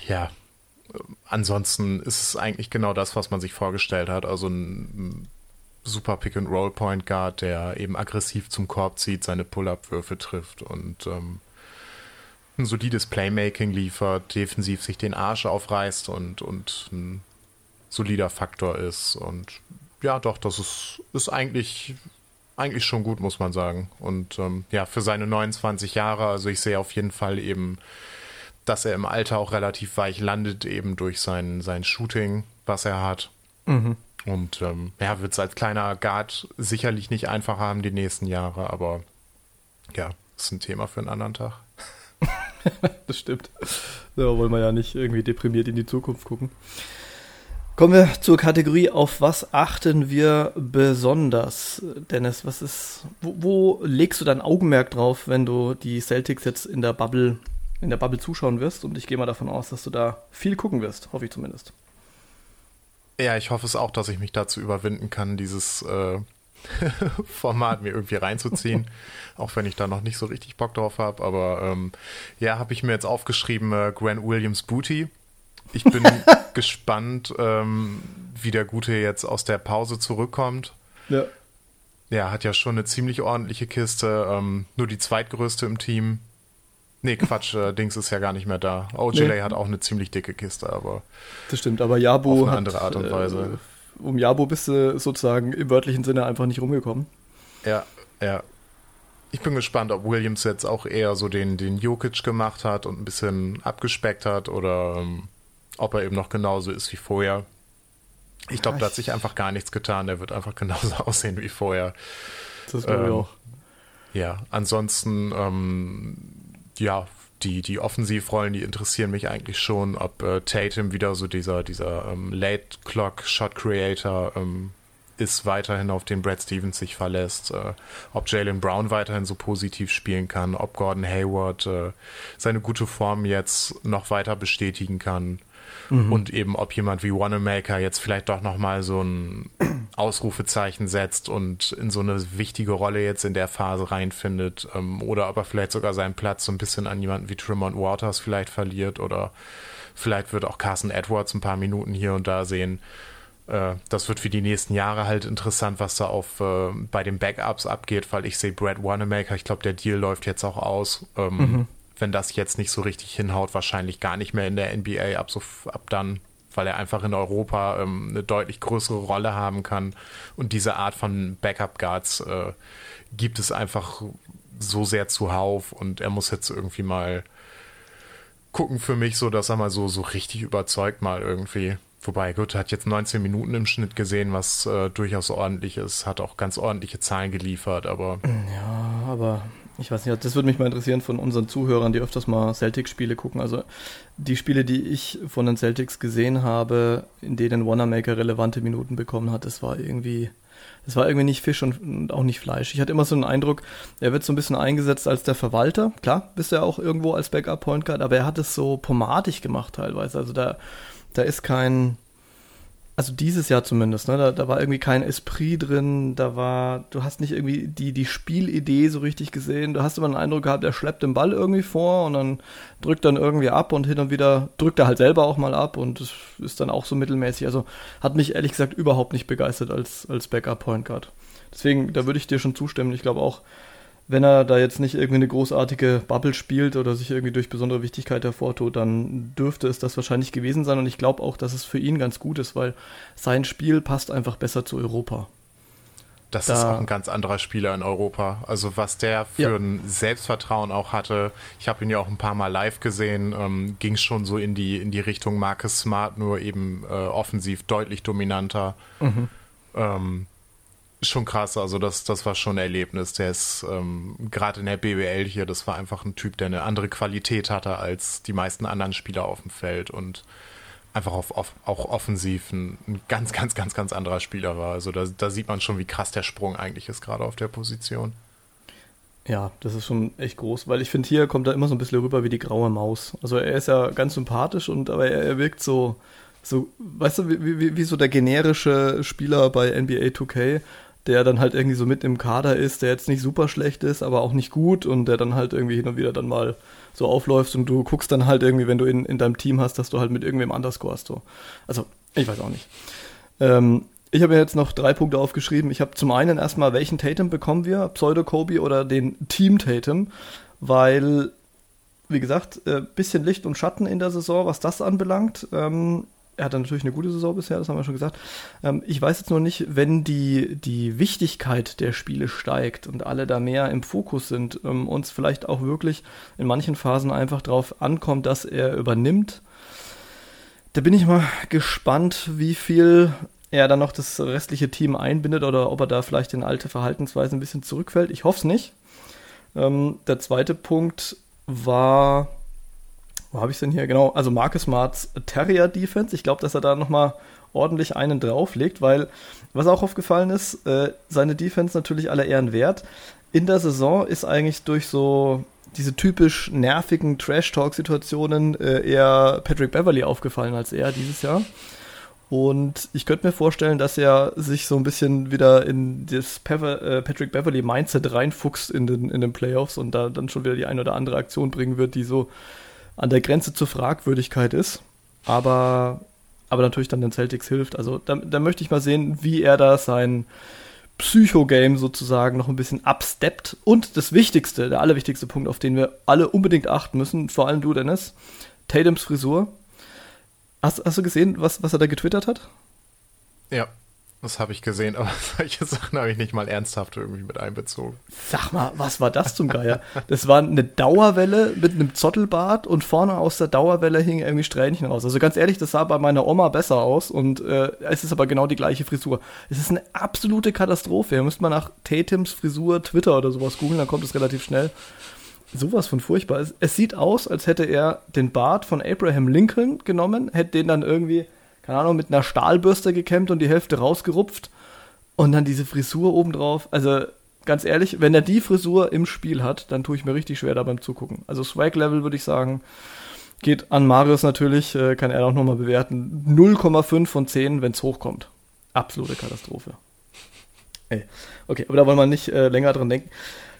ja, ansonsten ist es eigentlich genau das, was man sich vorgestellt hat. Also ein super Pick-and-Roll-Point-Guard, der eben aggressiv zum Korb zieht, seine Pull-Up-Würfe trifft und ähm, ein solides Playmaking liefert, defensiv sich den Arsch aufreißt und, und ein solider Faktor ist. Und ja, doch, das ist, ist eigentlich... eigentlich schon gut, muss man sagen. Und ähm, ja, für seine neunundzwanzig Jahre, also ich sehe auf jeden Fall eben dass er im Alter auch relativ weich landet, eben durch sein, sein Shooting, was er hat. Mhm. Und ähm, er wird es als kleiner Guard sicherlich nicht einfach haben die nächsten Jahre, aber ja, ist ein Thema für einen anderen Tag. Das stimmt. Da ja, wollen wir ja nicht irgendwie deprimiert in die Zukunft gucken. Kommen wir zur Kategorie, auf was achten wir besonders? Dennis, was ist, wo, wo legst du dein Augenmerk drauf, wenn du die Celtics jetzt in der Bubble, in der Bubble zuschauen wirst? Und ich gehe mal davon aus, dass du da viel gucken wirst, hoffe ich zumindest. Ja, ich hoffe es auch, dass ich mich dazu überwinden kann, dieses äh, Format mir irgendwie reinzuziehen, auch wenn ich da noch nicht so richtig Bock drauf habe. Aber ähm, ja, habe ich mir jetzt aufgeschrieben, äh, Grant Williams Booty. Ich bin gespannt, ähm, wie der Gute jetzt aus der Pause zurückkommt. Ja. Ja, hat ja schon eine ziemlich ordentliche Kiste, ähm, nur die zweitgrößte im Team. Nee, Quatsch, äh, Dings ist ja gar nicht mehr da. Ojeleye nee. hat auch eine ziemlich dicke Kiste, aber das stimmt, aber Jabo auf eine andere hat, Art und Weise. Äh, um Jabo bist du sozusagen im wörtlichen Sinne einfach nicht rumgekommen. Ja, ja. Ich bin gespannt, ob Williams jetzt auch eher so den, den Jokic gemacht hat und ein bisschen abgespeckt hat oder ähm, ob er eben noch genauso ist wie vorher. Ich glaube, da hat sich einfach gar nichts getan. Er wird einfach genauso aussehen wie vorher. Das glaube ich ähm, auch. Ja, ansonsten ähm, ja, die, die Offensivrollen, die interessieren mich eigentlich schon, ob äh, Tatum wieder so dieser, dieser ähm, Late-Clock-Shot-Creator ähm, ist, weiterhin auf den Brad Stevens sich verlässt, äh, ob Jaylen Brown weiterhin so positiv spielen kann, ob Gordon Hayward äh, seine gute Form jetzt noch weiter bestätigen kann. Mhm. Und eben, ob jemand wie Wanamaker jetzt vielleicht doch nochmal so ein Ausrufezeichen setzt und in so eine wichtige Rolle jetzt in der Phase reinfindet. Ähm, oder ob er vielleicht sogar seinen Platz so ein bisschen an jemanden wie Tremont Waters vielleicht verliert. Oder vielleicht wird auch Carson Edwards ein paar Minuten hier und da sehen. Äh, das wird für die nächsten Jahre halt interessant, was da auf äh, bei den Backups abgeht, weil ich sehe Brad Wanamaker, ich glaube, der Deal läuft jetzt auch aus. Ähm, mhm. Wenn das jetzt nicht so richtig hinhaut, wahrscheinlich gar nicht mehr in der N B A ab, so, ab dann, weil er einfach in Europa ähm, eine deutlich größere Rolle haben kann. Und diese Art von Backup-Guards äh, gibt es einfach so sehr zuhauf. Und er muss jetzt irgendwie mal gucken für mich, so dass er mal so, so richtig überzeugt mal irgendwie. Wobei, gut, hat jetzt neunzehn Minuten im Schnitt gesehen, was äh, durchaus ordentlich ist. Hat auch ganz ordentliche Zahlen geliefert, aber... Ja, aber... Ich weiß nicht, das würde mich mal interessieren von unseren Zuhörern, die öfters mal Celtics-Spiele gucken. Also die Spiele, die ich von den Celtics gesehen habe, in denen Wanamaker relevante Minuten bekommen hat, das war irgendwie, das war irgendwie nicht Fisch und auch nicht Fleisch. Ich hatte immer so einen Eindruck, er wird so ein bisschen eingesetzt als der Verwalter. Klar, bist du ja auch irgendwo als Backup-Point Guard, aber er hat es so pomadig gemacht teilweise. Also da, da ist kein... Also dieses Jahr zumindest, ne? Da, da war irgendwie kein Esprit drin, da war, du hast nicht irgendwie die, die Spielidee so richtig gesehen, du hast immer den Eindruck gehabt, er schleppt den Ball irgendwie vor und dann drückt dann irgendwie ab und hin und wieder drückt er halt selber auch mal ab und das ist dann auch so mittelmäßig. Also hat mich ehrlich gesagt überhaupt nicht begeistert als, als Backup-Point Guard. Deswegen, da würde ich dir schon zustimmen. Ich glaube auch, wenn er da jetzt nicht irgendwie eine großartige Bubble spielt oder sich irgendwie durch besondere Wichtigkeit hervortut, dann dürfte es das wahrscheinlich gewesen sein. Und ich glaube auch, dass es für ihn ganz gut ist, weil sein Spiel passt einfach besser zu Europa. Das da, ist auch ein ganz anderer Spieler in Europa. Also was der für ja. ein Selbstvertrauen auch hatte, ich habe ihn ja auch ein paar Mal live gesehen, ähm, ging schon so in die, in die Richtung Marcus Smart, nur eben äh, offensiv deutlich dominanter. Mhm. Ähm, Schon krass, also das, das war schon ein Erlebnis. Der ist ähm, gerade in der B W L hier, das war einfach ein Typ, der eine andere Qualität hatte als die meisten anderen Spieler auf dem Feld und einfach auf, auf, auch offensiv ein, ein ganz, ganz, ganz, ganz anderer Spieler war. Also da, da sieht man schon, wie krass der Sprung eigentlich ist, gerade auf der Position. Ja, das ist schon echt groß, weil ich finde, hier kommt er immer so ein bisschen rüber wie die graue Maus. Also er ist ja ganz sympathisch, und aber er, er wirkt so, so, weißt du, wie, wie, wie so der generische Spieler bei N B A zwei K, der dann halt irgendwie so mit im Kader ist, der jetzt nicht super schlecht ist, aber auch nicht gut, und der dann halt irgendwie hin und wieder dann mal so aufläuft und du guckst dann halt irgendwie, wenn du ihn in deinem Team hast, dass du halt mit irgendwem anders scorest. So. Also, ich weiß auch nicht. Ähm, ich habe jetzt noch drei Punkte aufgeschrieben. Ich habe zum einen erstmal, welchen Tatum bekommen wir? Pseudo-Kobe oder den Team-Tatum? Weil, wie gesagt, äh, bisschen Licht und Schatten in der Saison, was das anbelangt. Ähm, Er hat natürlich eine gute Saison bisher, das haben wir schon gesagt. Ähm, ich weiß jetzt noch nicht, wenn die, die Wichtigkeit der Spiele steigt und alle da mehr im Fokus sind, ähm, uns vielleicht auch wirklich in manchen Phasen einfach drauf ankommt, dass er übernimmt. Da bin ich mal gespannt, wie viel er dann noch das restliche Team einbindet oder ob er da vielleicht in alte Verhaltensweisen ein bisschen zurückfällt. Ich hoffe es nicht. Ähm, der zweite Punkt war... Wo habe ich es denn hier? Genau, also Marcus Smarts Terrier-Defense. Ich glaube, dass er da nochmal ordentlich einen drauflegt, weil, was auch aufgefallen ist, äh, seine Defense natürlich aller Ehren wert. In der Saison ist eigentlich durch so diese typisch nervigen Trash-Talk-Situationen äh, eher Patrick Beverley aufgefallen als er dieses Jahr. Und ich könnte mir vorstellen, dass er sich so ein bisschen wieder in das Pever, äh, Patrick Beverley-Mindset reinfuchst in den, in den Playoffs und da dann schon wieder die ein oder andere Aktion bringen wird, die so an der Grenze zur Fragwürdigkeit ist, aber, aber natürlich dann den Celtics hilft. Also da, da möchte ich mal sehen, wie er da sein Psycho-Game sozusagen noch ein bisschen absteppt. Und das Wichtigste, der allerwichtigste Punkt, auf den wir alle unbedingt achten müssen, vor allem du, Dennis, Tatums Frisur. Hast, hast du gesehen, was, was er da getwittert hat? Ja, das habe ich gesehen, aber solche Sachen habe ich nicht mal ernsthaft irgendwie mit einbezogen. Sag mal, was war das zum Geier? Das war eine Dauerwelle mit einem Zottelbart und vorne aus der Dauerwelle hingen irgendwie Strähnchen raus. Also ganz ehrlich, das sah bei meiner Oma besser aus und äh, es ist aber genau die gleiche Frisur. Es ist eine absolute Katastrophe. Da müsste man nach Tatums Frisur Twitter oder sowas googeln, dann kommt es relativ schnell. Sowas von furchtbar. Es, es sieht aus, als hätte er den Bart von Abraham Lincoln genommen, hätte den dann irgendwie... keine Ahnung, mit einer Stahlbürste gekämmt und die Hälfte rausgerupft und dann diese Frisur obendrauf. Also ganz ehrlich, wenn er die Frisur im Spiel hat, dann tue ich mir richtig schwer da beim Zugucken. Also Swag-Level würde ich sagen, geht an Marius natürlich, kann er auch nochmal bewerten, null Komma fünf von zehn, wenn es hochkommt. Absolute Katastrophe. Ey. Okay, aber da wollen wir nicht äh, länger dran denken.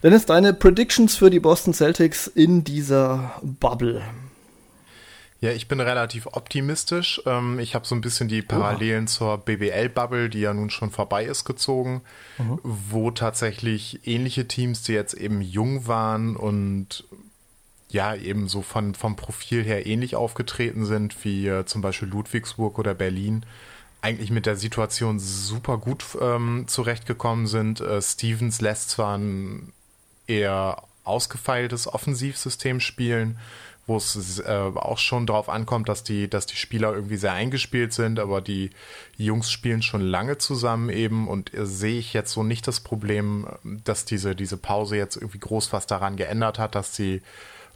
Dennis, deine Predictions für die Boston Celtics in dieser Bubble? Ja, ich bin relativ optimistisch. Ich habe so ein bisschen die Parallelen Oha. zur B W L-Bubble, die ja nun schon vorbei ist, gezogen, mhm. wo tatsächlich ähnliche Teams, die jetzt eben jung waren und ja eben so von, vom Profil her ähnlich aufgetreten sind, wie zum Beispiel Ludwigsburg oder Berlin, eigentlich mit der Situation super gut ähm, zurechtgekommen sind. Äh, Stevens lässt zwar ein eher ausgefeiltes Offensivsystem spielen, wo es äh, auch schon drauf ankommt, dass die, dass die Spieler irgendwie sehr eingespielt sind, aber die Jungs spielen schon lange zusammen eben und äh, sehe ich jetzt so nicht das Problem, dass diese, diese Pause jetzt irgendwie groß was daran geändert hat, dass die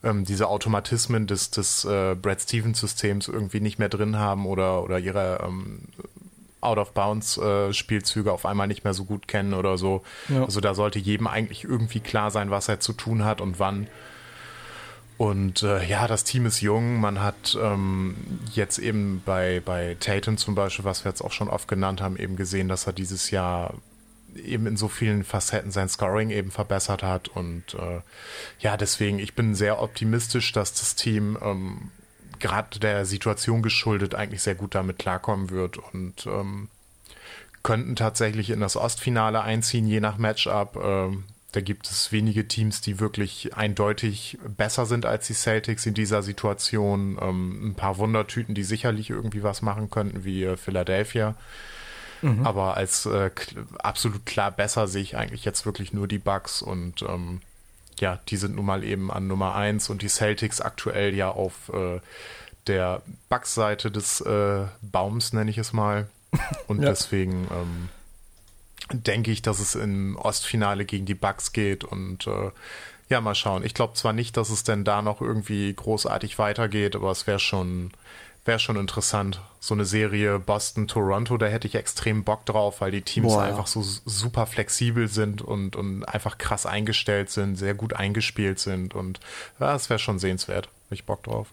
ähm, diese Automatismen des, des äh, Brad Stevens Systems irgendwie nicht mehr drin haben oder, oder ihre ähm, Out-of-Bounds-Spielzüge auf einmal nicht mehr so gut kennen oder so. Ja. Also da sollte jedem eigentlich irgendwie klar sein, was er zu tun hat und wann. Und äh, ja, das Team ist jung, man hat ähm, jetzt eben bei, bei Tatum zum Beispiel, was wir jetzt auch schon oft genannt haben, eben gesehen, dass er dieses Jahr eben in so vielen Facetten sein Scoring eben verbessert hat und äh, ja, deswegen, ich bin sehr optimistisch, dass das Team ähm, gerade der Situation geschuldet eigentlich sehr gut damit klarkommen wird und ähm, könnten tatsächlich in das Ostfinale einziehen, je nach Matchup. äh, Da gibt es wenige Teams, die wirklich eindeutig besser sind als die Celtics in dieser Situation. Ähm, ein paar Wundertüten, die sicherlich irgendwie was machen könnten, wie Philadelphia. Mhm. Aber als äh, k- absolut klar besser sehe ich eigentlich jetzt wirklich nur die Bucks. Und ähm, ja, die sind nun mal eben an Nummer eins. Und die Celtics aktuell ja auf äh, der Bucks-Seite des äh, Baums, nenne ich es mal. Und ja. deswegen... Ähm, denke ich, dass es im Ostfinale gegen die Bucks geht und äh, ja, mal schauen. Ich glaube zwar nicht, dass es denn da noch irgendwie großartig weitergeht, aber es wäre schon, wär schon interessant. So eine Serie Boston-Toronto, da hätte ich extrem Bock drauf, weil die Teams Boah, einfach so super flexibel sind und, und einfach krass eingestellt sind, sehr gut eingespielt sind und ja, es wäre schon sehenswert. Hab ich Bock drauf.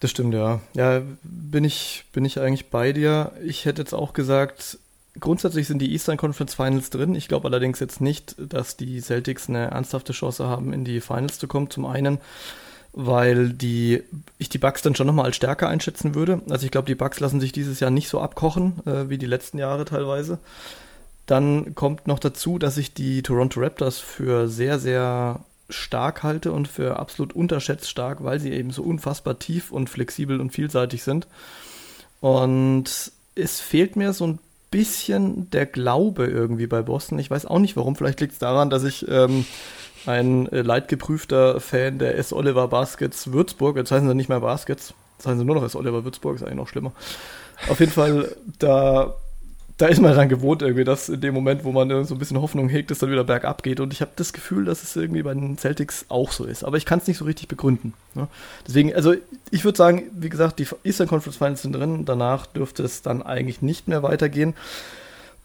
Das stimmt, ja. Ja, bin ich, bin ich eigentlich bei dir. Ich hätte jetzt auch gesagt, grundsätzlich sind die Eastern Conference Finals drin. Ich glaube allerdings jetzt nicht, dass die Celtics eine ernsthafte Chance haben, in die Finals zu kommen. Zum einen, weil die, ich die Bucks dann schon nochmal als stärker einschätzen würde. Also ich glaube, die Bucks lassen sich dieses Jahr nicht so abkochen, äh, wie die letzten Jahre teilweise. Dann kommt noch dazu, dass ich die Toronto Raptors für sehr, sehr stark halte und für absolut unterschätzt stark, weil sie eben so unfassbar tief und flexibel und vielseitig sind. Und es fehlt mir so ein bisschen der Glaube irgendwie bei Boston. Ich weiß auch nicht warum. Vielleicht liegt es daran, dass ich ähm, ein leidgeprüfter Fan der S. Oliver Baskets Würzburg, jetzt heißen sie nicht mehr Baskets, jetzt heißen sie nur noch S. Oliver Würzburg, ist eigentlich noch schlimmer. Auf jeden Fall, da, da ist man dann gewohnt irgendwie, dass in dem Moment, wo man so ein bisschen Hoffnung hegt, es dann wieder bergab geht. Und ich habe das Gefühl, dass es irgendwie bei den Celtics auch so ist. Aber ich kann es nicht so richtig begründen. Ne? Deswegen, also ich würde sagen, wie gesagt, die Eastern Conference Finals sind drin. Danach dürfte es dann eigentlich nicht mehr weitergehen.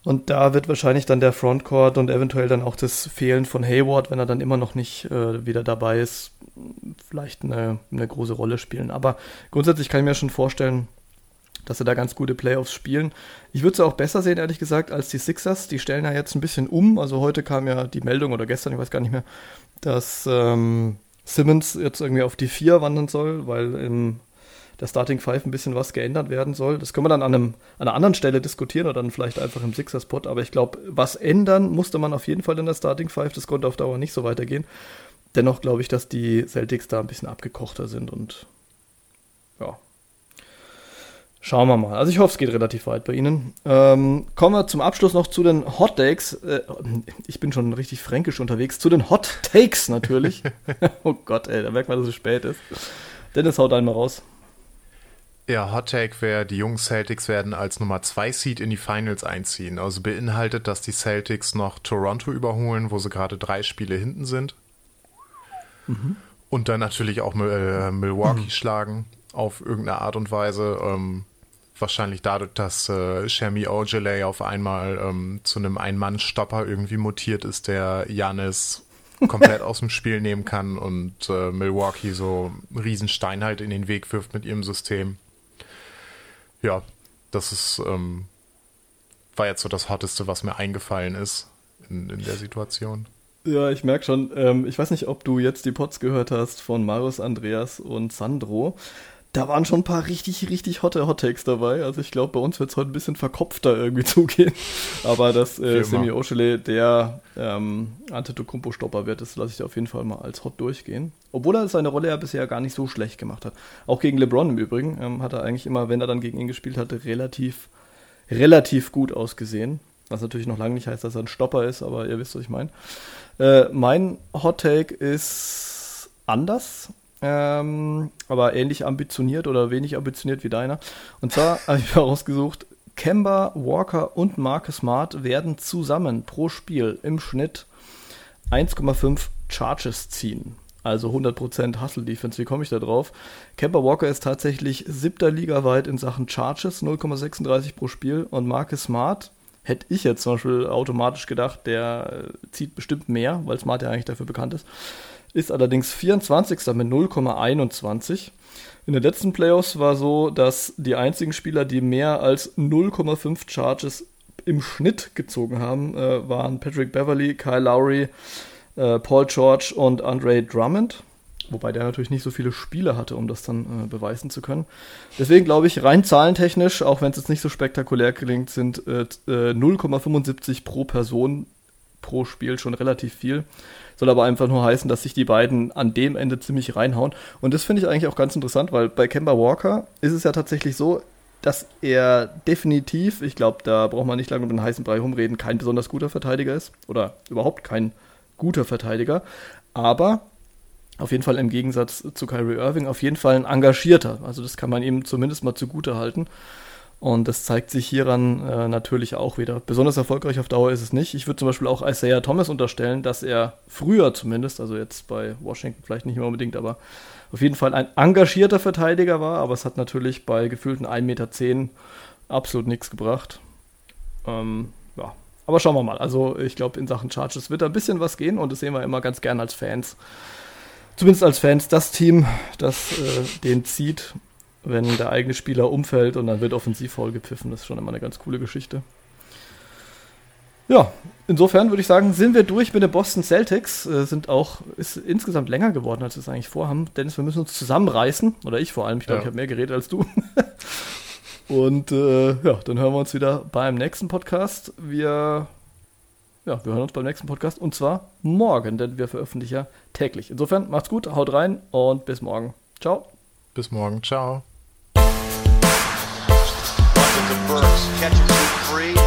Und da wird wahrscheinlich dann der Frontcourt und eventuell dann auch das Fehlen von Hayward, wenn er dann immer noch nicht äh, wieder dabei ist, vielleicht eine, eine große Rolle spielen. Aber grundsätzlich kann ich mir schon vorstellen, dass sie da ganz gute Playoffs spielen. Ich würde es auch besser sehen, ehrlich gesagt, als die Sixers. Die stellen ja jetzt ein bisschen um. Also heute kam ja die Meldung, oder gestern, ich weiß gar nicht mehr, dass ähm, Simmons jetzt irgendwie auf die vier wandern soll, weil im der Starting Five ein bisschen was geändert werden soll. Das können wir dann an, einem, an einer anderen Stelle diskutieren oder dann vielleicht einfach im Sixers-Pod. Aber ich glaube, was ändern musste man auf jeden Fall in der Starting Five. Das konnte auf Dauer nicht so weitergehen. Dennoch glaube ich, dass die Celtics da ein bisschen abgekochter sind und ja, schauen wir mal. Also ich hoffe, es geht relativ weit bei Ihnen. Ähm, kommen wir zum Abschluss noch zu den Hot Takes. Äh, ich bin schon richtig fränkisch unterwegs. Zu den Hot Takes natürlich. Oh Gott, ey, da merkt man, dass es spät ist. Dennis, haut einmal raus. Ja, Hot Take wäre, die jungen Celtics werden als Nummer zwei Seed in die Finals einziehen. Also beinhaltet, dass die Celtics noch Toronto überholen, wo sie gerade drei Spiele hinten sind. Mhm. Und dann natürlich auch äh, Milwaukee mhm. schlagen, auf irgendeine Art und Weise. Ähm, wahrscheinlich dadurch, dass äh, Semi Ojeleye auf einmal ähm, zu einem Ein-Mann-Stopper irgendwie mutiert ist, der Giannis komplett aus dem Spiel nehmen kann und äh, Milwaukee so einen Riesenstein halt in den Weg wirft mit ihrem System. Ja, das ist ähm, war jetzt so das Hotteste, was mir eingefallen ist in, in der Situation. Ja, ich merke schon. Ähm, ich weiß nicht, ob du jetzt die Pods gehört hast von Marius, Andreas und Sandro. Da waren schon ein paar richtig, richtig hotte Hot-Takes dabei. Also ich glaube, bei uns wird es heute ein bisschen verkopfter irgendwie zugehen. Aber dass äh, Semi Ojeleye der ähm, Antetokounmpo-Stopper wird, das lasse ich auf jeden Fall mal als hot durchgehen. Obwohl er seine Rolle ja bisher gar nicht so schlecht gemacht hat. Auch gegen LeBron im Übrigen ähm, hat er eigentlich immer, wenn er dann gegen ihn gespielt hat, relativ, relativ gut ausgesehen. Was natürlich noch lange nicht heißt, dass er ein Stopper ist, aber ihr wisst, was ich meine. Äh, mein Hot-Take ist anders. Ähm, aber ähnlich ambitioniert oder wenig ambitioniert wie deiner. Und zwar habe ich herausgesucht, Kemba Walker und Marcus Smart werden zusammen pro Spiel im Schnitt eins Komma fünf Charges ziehen. Also hundert Prozent Hustle-Defense. Wie komme ich da drauf? Kemba Walker ist tatsächlich siebter Liga weit in Sachen Charges, null Komma sechsunddreißig pro Spiel. Und Marcus Smart, hätte ich jetzt zum Beispiel automatisch gedacht, der äh, zieht bestimmt mehr, weil Smart ja eigentlich dafür bekannt ist. Ist allerdings vierundzwanzigster mit null Komma einundzwanzig. In den letzten Playoffs war so, dass die einzigen Spieler, die mehr als null Komma fünf Charges im Schnitt gezogen haben, äh, waren Patrick Beverley, Kyle Lowry, äh, Paul George und Andre Drummond. Wobei der natürlich nicht so viele Spiele hatte, um das dann äh, beweisen zu können. Deswegen glaube ich, rein zahlentechnisch, auch wenn es jetzt nicht so spektakulär klingt, sind äh, null Komma fünfundsiebzig pro Person pro Spiel schon relativ viel. Soll aber einfach nur heißen, dass sich die beiden an dem Ende ziemlich reinhauen. Und das finde ich eigentlich auch ganz interessant, weil bei Kemba Walker ist es ja tatsächlich so, dass er definitiv, ich glaube, da braucht man nicht lange um den heißen Brei rumreden, kein besonders guter Verteidiger ist oder überhaupt kein guter Verteidiger, aber auf jeden Fall im Gegensatz zu Kyrie Irving auf jeden Fall ein engagierter. Also das kann man ihm zumindest mal zugute halten. Und das zeigt sich hieran äh, natürlich auch wieder. Besonders erfolgreich auf Dauer ist es nicht. Ich würde zum Beispiel auch Isaiah Thomas unterstellen, dass er früher zumindest, also jetzt bei Washington vielleicht nicht mehr unbedingt, aber auf jeden Fall ein engagierter Verteidiger war. Aber es hat natürlich bei gefühlten eins Komma zehn Meter absolut nichts gebracht. Ähm, ja, aber schauen wir mal. Also ich glaube, in Sachen Charges wird da ein bisschen was gehen. Und das sehen wir immer ganz gern als Fans. Zumindest als Fans, das Team, das äh, den zieht, wenn der eigene Spieler umfällt und dann wird Offensiv-Foul gepfiffen. Das ist schon immer eine ganz coole Geschichte. Ja, insofern würde ich sagen, sind wir durch mit den Boston Celtics. Sind auch, ist insgesamt länger geworden, als wir es eigentlich vorhaben. Dennis, wir müssen uns zusammenreißen. Oder ich vor allem. Ich glaube, ja. Ich habe mehr geredet als du. Und äh, ja, dann hören wir uns wieder beim nächsten Podcast. Wir... Ja, wir hören uns beim nächsten Podcast und zwar morgen, denn wir veröffentlichen ja täglich. Insofern macht's gut, haut rein und bis morgen. Ciao. Bis morgen, ciao. Burks catches a three.